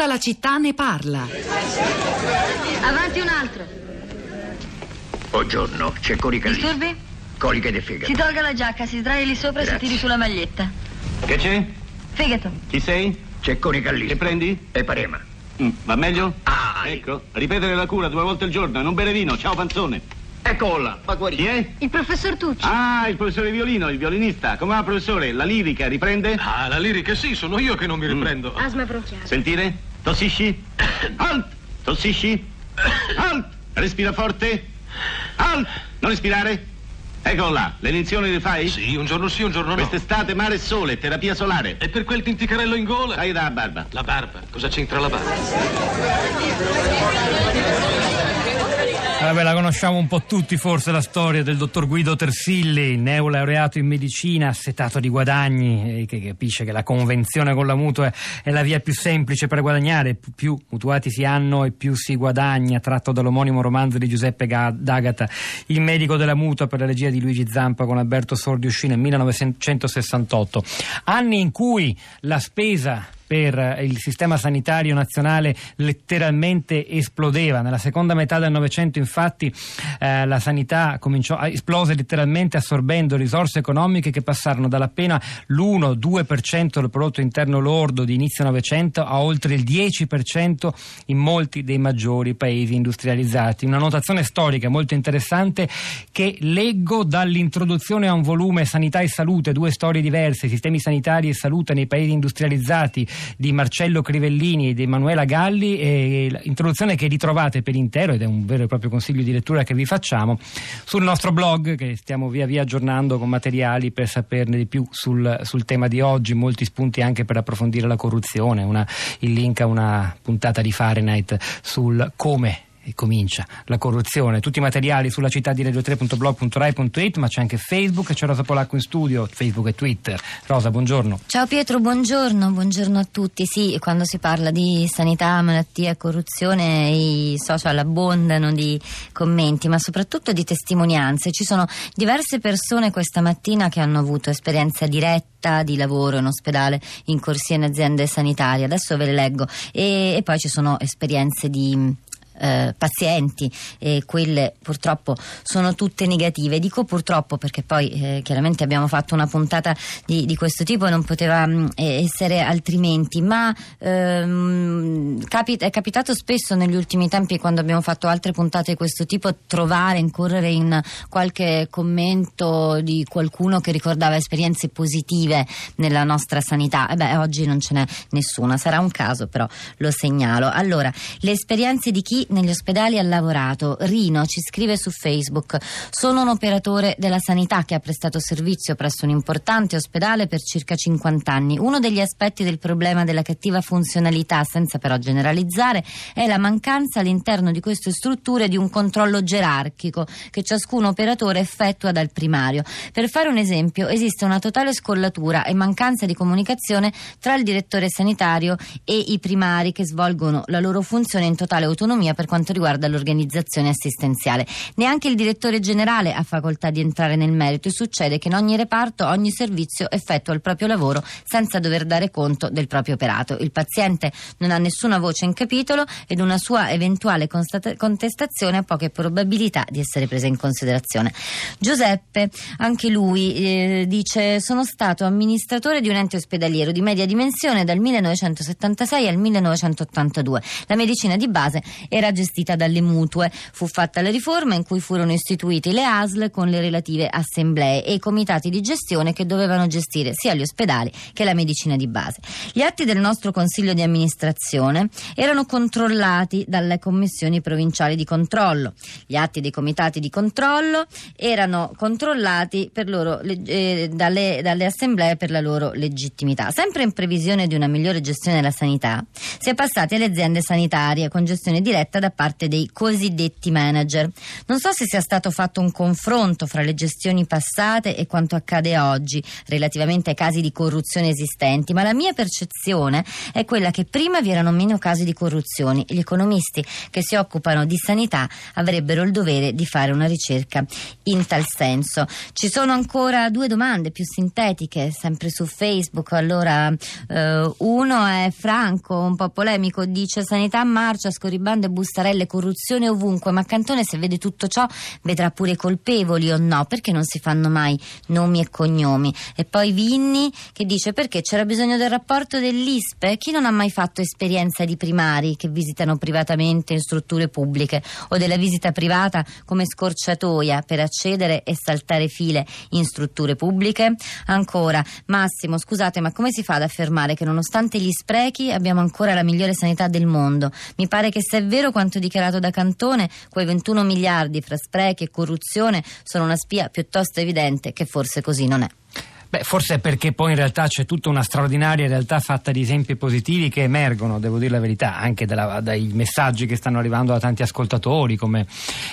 tutta la città ne parla. Avanti un altro. Buongiorno, c'è corica lì. Disturbi? Corica di fegato. Si tolga la giacca, si sdraia lì sopra. Grazie. E si tiri sulla maglietta. Che c'è? Fegato. Chi sei? C'è corica lì. Che prendi? E parema. Va meglio? Ah, ecco. Ripetere la cura 2 volte al giorno, non bere vino. Ciao panzone. Eccola, va guarito. Chi è? Il professor Tucci. Ah, il professore Violino, il violinista. Come va, professore? La lirica riprende? Ah, la lirica sì, sono io che non mi riprendo. Asma bronchiale. Sentire? Tossisci? Alt! Tossisci? Alt! Respira forte? Alt! Non respirare? Eccola, le lezioni le fai? Sì, un giorno sì, un giorno no. Quest'estate mare e sole, terapia solare. E per quel tinticarello in gola? Dai, da barba. La barba? Cosa c'entra la barba? Vabbè, la conosciamo un po' tutti forse la storia del dottor Guido Tersilli, neolaureato in medicina, assetato di guadagni, che capisce che la convenzione con la mutua è la via più semplice per guadagnare, più mutuati si hanno e più si guadagna, tratto dall'omonimo romanzo di Giuseppe D'Agata. Il medico della mutua, per la regia di Luigi Zampa con Alberto Sordi, uscì nel 1968, anni in cui la spesa per il sistema sanitario nazionale letteralmente esplodeva. Nella seconda metà del Novecento, infatti, la sanità esplose letteralmente, assorbendo risorse economiche che passarono dall'appena l'1-2% del prodotto interno lordo di inizio Novecento a oltre il 10% in molti dei maggiori paesi industrializzati. Una notazione storica molto interessante che leggo dall'introduzione a un volume, Sanità e Salute, 2 storie diverse, sistemi sanitari e salute nei paesi industrializzati, di Marcello Crivellini e di Emanuela Galli, e introduzione che ritrovate per intero, ed è un vero e proprio consiglio di lettura che vi facciamo, sul nostro blog, che stiamo via via aggiornando con materiali per saperne di più sul tema di oggi, molti spunti anche per approfondire la corruzione, il link a una puntata di Fahrenheit sul come e comincia la corruzione. Tutti i materiali sulla città di radio3.blog.rai.it, ma c'è anche Facebook, c'è Rosa Polacco in studio, Facebook e Twitter. Rosa, buongiorno. Ciao Pietro, buongiorno a tutti. Sì, quando si parla di sanità, malattia, corruzione, i social abbondano di commenti, ma soprattutto di testimonianze. Ci sono diverse persone questa mattina che hanno avuto esperienza diretta di lavoro in ospedale, in corsie in aziende sanitarie, adesso ve le leggo, e poi ci sono esperienze di pazienti, e quelle purtroppo sono tutte negative. Dico purtroppo perché poi chiaramente abbiamo fatto una puntata di questo tipo e non poteva essere altrimenti, ma è capitato spesso negli ultimi tempi, quando abbiamo fatto altre puntate di questo tipo, incorrere in qualche commento di qualcuno che ricordava esperienze positive nella nostra sanità. Oggi non ce n'è nessuna, sarà un caso, però lo segnalo. Allora, le esperienze di chi negli ospedali ha lavorato. Rino ci scrive su Facebook: sono un operatore della sanità che ha prestato servizio presso un importante ospedale per circa 50 anni. Uno degli aspetti del problema della cattiva funzionalità, senza però generalizzare, è la mancanza all'interno di queste strutture di un controllo gerarchico che ciascun operatore effettua dal primario. Per fare un esempio, esiste una totale scollatura e mancanza di comunicazione tra il direttore sanitario e i primari, che svolgono la loro funzione in totale autonomia per quanto riguarda l'organizzazione assistenziale. Neanche il direttore generale ha facoltà di entrare nel merito, e succede che in ogni reparto, ogni servizio effettua il proprio lavoro senza dover dare conto del proprio operato. Il paziente non ha nessuna voce in capitolo ed una sua eventuale contestazione ha poche probabilità di essere presa in considerazione. Giuseppe, anche lui, dice: sono stato amministratore di un ente ospedaliero di media dimensione dal 1976 al 1982. La medicina di base era gestita dalle mutue. Fu fatta la riforma in cui furono istituiti le ASL con le relative assemblee e i comitati di gestione che dovevano gestire sia gli ospedali che la medicina di base. Gli atti del nostro consiglio di amministrazione erano controllati dalle commissioni provinciali di controllo. Gli atti dei comitati di controllo erano controllati per loro, dalle assemblee per la loro legittimità. Sempre in previsione di una migliore gestione della sanità, si è passati alle aziende sanitarie con gestione diretta diretta da parte dei cosiddetti manager. Non so se sia stato fatto un confronto fra le gestioni passate e quanto accade oggi relativamente ai casi di corruzione esistenti, ma la mia percezione è quella che prima vi erano meno casi di corruzioni. Gli economisti che si occupano di sanità avrebbero il dovere di fare una ricerca in tal senso. Ci sono ancora due domande più sintetiche sempre su Facebook. Allora uno è Franco, un po' polemico, dice: sanità marcia, scorribande, bustarelle, corruzione ovunque, ma Cantone, se vede tutto ciò, vedrà pure i colpevoli o no? Perché non si fanno mai nomi e cognomi? E poi Vinni che dice: perché c'era bisogno del rapporto dell'ISPE? Chi non ha mai fatto esperienza di primari che visitano privatamente in strutture pubbliche, o della visita privata come scorciatoia per accedere e saltare file in strutture pubbliche? Ancora Massimo: scusate, ma come si fa ad affermare che nonostante gli sprechi abbiamo ancora la migliore sanità del mondo? Mi pare che, se è vero quanto dichiarato da Cantone, quei 21 miliardi fra sprechi e corruzione sono una spia piuttosto evidente che forse così non è. Beh, forse è perché poi in realtà c'è tutta una straordinaria realtà fatta di esempi positivi che emergono, devo dire la verità, anche dai messaggi che stanno arrivando da tanti ascoltatori, come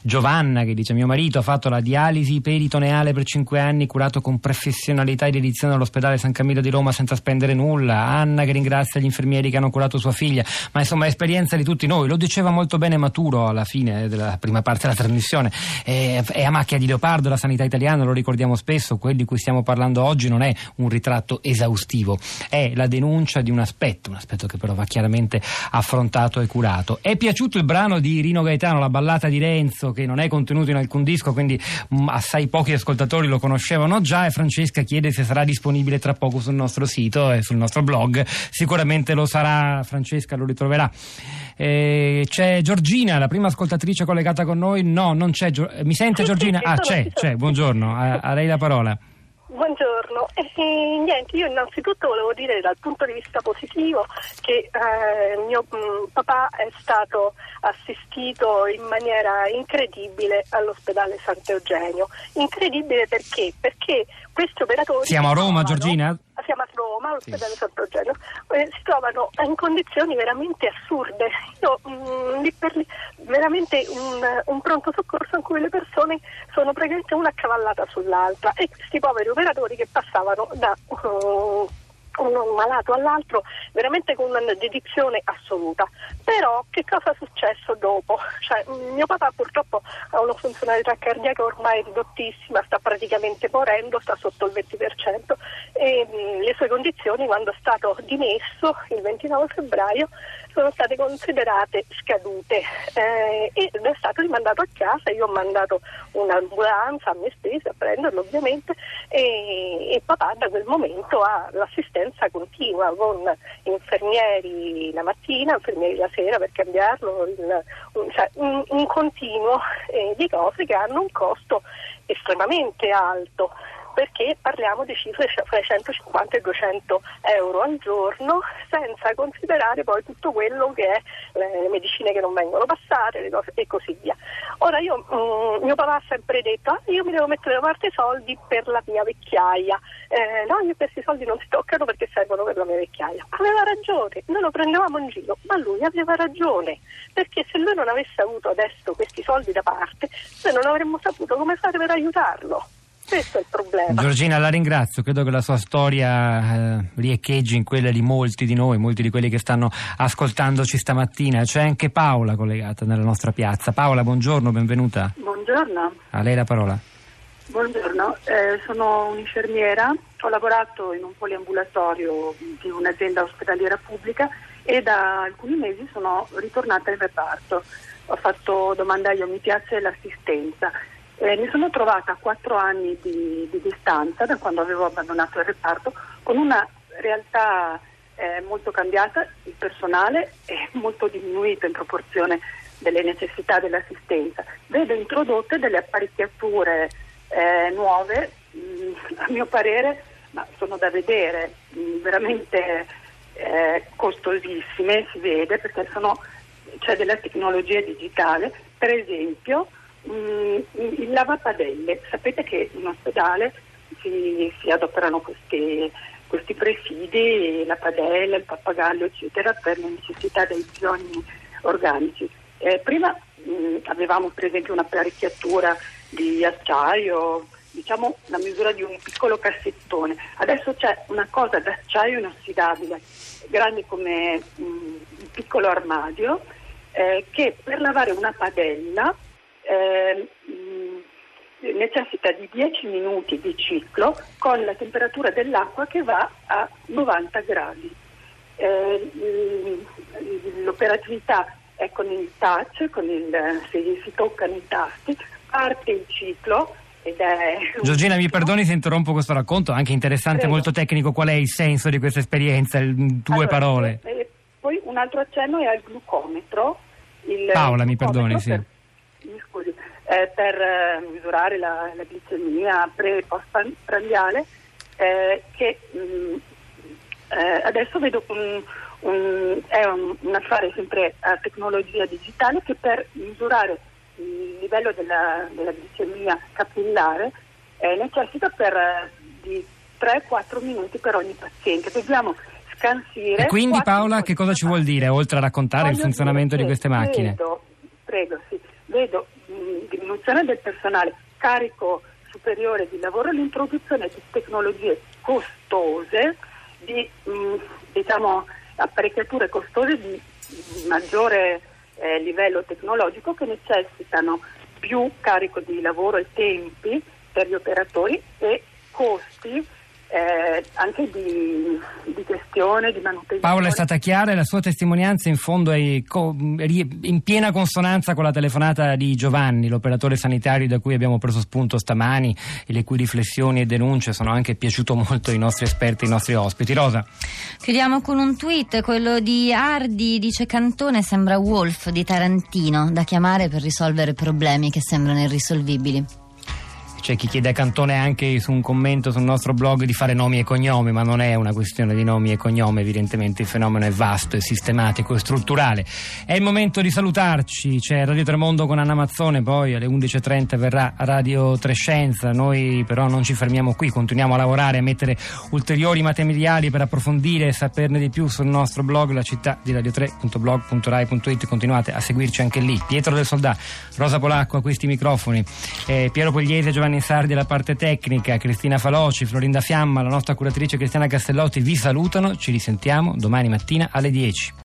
Giovanna che dice: mio marito ha fatto la dialisi peritoneale per 5 anni, curato con professionalità e dedizione all'ospedale San Camillo di Roma senza spendere nulla. Anna che ringrazia gli infermieri che hanno curato sua figlia. Ma insomma, è esperienza di tutti noi, lo diceva molto bene Maturo alla fine della prima parte della trasmissione. È a macchia di leopardo la sanità italiana, lo ricordiamo spesso. Quelli di cui stiamo parlando oggi non è un ritratto esaustivo, è la denuncia di un aspetto che però va chiaramente affrontato e curato. È piaciuto il brano di Rino Gaetano, La ballata di Renzo, che non è contenuto in alcun disco, quindi assai pochi ascoltatori lo conoscevano già, e Francesca chiede se sarà disponibile tra poco sul nostro sito e sul nostro blog. Sicuramente lo sarà, Francesca lo ritroverà. C'è Giorgina, la prima ascoltatrice collegata con noi. No, non c'è. Mi sente Giorgina? Ah, c'è. Buongiorno, a lei la parola. Buongiorno, io innanzitutto volevo dire, dal punto di vista positivo, che mio papà è stato assistito in maniera incredibile all'ospedale Sant'Eugenio. Incredibile perché? Perché questi operatori... Siamo a Roma, Giorgina? Siamo a Roma, all'ospedale Sant'Eugenio. Si trovano in condizioni veramente assurde. Io veramente un pronto soccorso in cui le persone sono praticamente una accavallata sull'altra, e questi poveri operatori che passavano da un malato all'altro veramente con una dedizione assoluta. Però che cosa è successo dopo? Cioè, mio papà purtroppo ha una funzionalità cardiaca ormai ridottissima, sta praticamente morendo, sta sotto il 20%, e le sue condizioni, quando è stato dimesso il 29 febbraio, sono state considerate scadute, ed è stato rimandato a casa. Io ho mandato un'ambulanza a mie spese a prenderlo, ovviamente, e papà da quel momento ha l'assistenza continua con infermieri la mattina, infermieri la sera per cambiarlo, un continuo di cose che hanno un costo estremamente alto, perché parliamo di cifre fra i 150 e i 200 euro al giorno, senza considerare poi tutto quello che è le medicine che non vengono passate, le cose e così via. Ora, io mio papà ha sempre detto: io mi devo mettere da parte i soldi per la mia vecchiaia, io questi soldi non si toccano perché servono per la mia vecchiaia. Aveva ragione, noi lo prendevamo in giro, ma lui aveva ragione, perché se lui non avesse avuto adesso questi soldi da parte, noi non avremmo saputo come fare per aiutarlo. Questo è il problema. Giorgina, la ringrazio, credo che la sua storia riecheggi in quella di molti di noi, molti di quelli che stanno ascoltandoci stamattina. C'è anche Paola collegata nella nostra piazza. Paola, buongiorno, benvenuta. Buongiorno. A lei la parola. Buongiorno, sono un'infermiera, ho lavorato in un poliambulatorio di un'azienda ospedaliera pubblica e da alcuni mesi sono ritornata in reparto. Ho fatto domanda io, mi piace l'assistenza. Mi sono trovata a 4 anni di distanza da quando avevo abbandonato il reparto, con una realtà molto cambiata. Il personale è molto diminuito in proporzione delle necessità dell'assistenza. Vedo introdotte delle apparecchiature nuove, a mio parere, ma sono da vedere, veramente costosissime, si vede, perché c'è della tecnologia digitale. Per esempio, il lavapadelle. Sapete che in ospedale si adoperano questi presidi, la padella, il pappagallo, eccetera, per le necessità dei bisogni organici. Prima avevamo per esempio un'apparecchiatura di acciaio, diciamo la misura di un piccolo cassettone. Adesso c'è una cosa d'acciaio inossidabile, grande come un piccolo armadio, che per lavare una padella necessita di 10 minuti di ciclo con la temperatura dell'acqua che va a 90 gradi. L'operatività è con il touch, se si toccano i tasti, parte il ciclo. Giorgina, mi perdoni se interrompo questo racconto, anche interessante, prego. Molto tecnico. Qual è il senso di questa esperienza? Due parole. Poi un altro accenno è al glucometro. Paola, glucometro, mi perdoni, per misurare la glicemia pre e postprandiale, adesso vedo è un affare sempre a tecnologia digitale, che per misurare il livello della glicemia capillare necessita di 3-4 minuti per ogni paziente. Dobbiamo scansire. E quindi, Paola, che cosa ci vuol dire, oltre a raccontare il funzionamento di queste macchine? Vedo diminuzione del personale, carico superiore di lavoro, l'introduzione di tecnologie costose, di apparecchiature costose di maggiore livello tecnologico, che necessitano più carico di lavoro e tempi per gli operatori e costi anche di gestione, di manutenzione. Paola, è stata chiara, e la sua testimonianza in fondo è in piena consonanza con la telefonata di Giovanni, l'operatore sanitario da cui abbiamo preso spunto stamani, e le cui riflessioni e denunce sono anche piaciute molto ai nostri esperti, ai nostri ospiti. Rosa, chiudiamo con un tweet, quello di Ardi, dice: Cantone sembra Wolf di Tarantino, da chiamare per risolvere problemi che sembrano irrisolvibili. C'è chi chiede a Cantone, anche su un commento sul nostro blog, di fare nomi e cognomi, ma non è una questione di nomi e cognomi, evidentemente il fenomeno è vasto, è sistematico, è strutturale. È il momento di salutarci, c'è Radio Tremondo con Anna Mazzone, poi alle 11.30 verrà Radio Trescenza. Noi però non ci fermiamo qui, continuiamo a lavorare, a mettere ulteriori materiali per approfondire e saperne di più sul nostro blog, la città di radio3.blog.rai.it. continuate a seguirci anche lì. Pietro Del Soldà, Rosa Polacco a questi microfoni, Piero Pogliese, Giovanni Sardi alla parte tecnica, Cristina Faloci, Florinda Fiamma, la nostra curatrice Cristiana Castellotti vi salutano. Ci risentiamo domani mattina alle 10.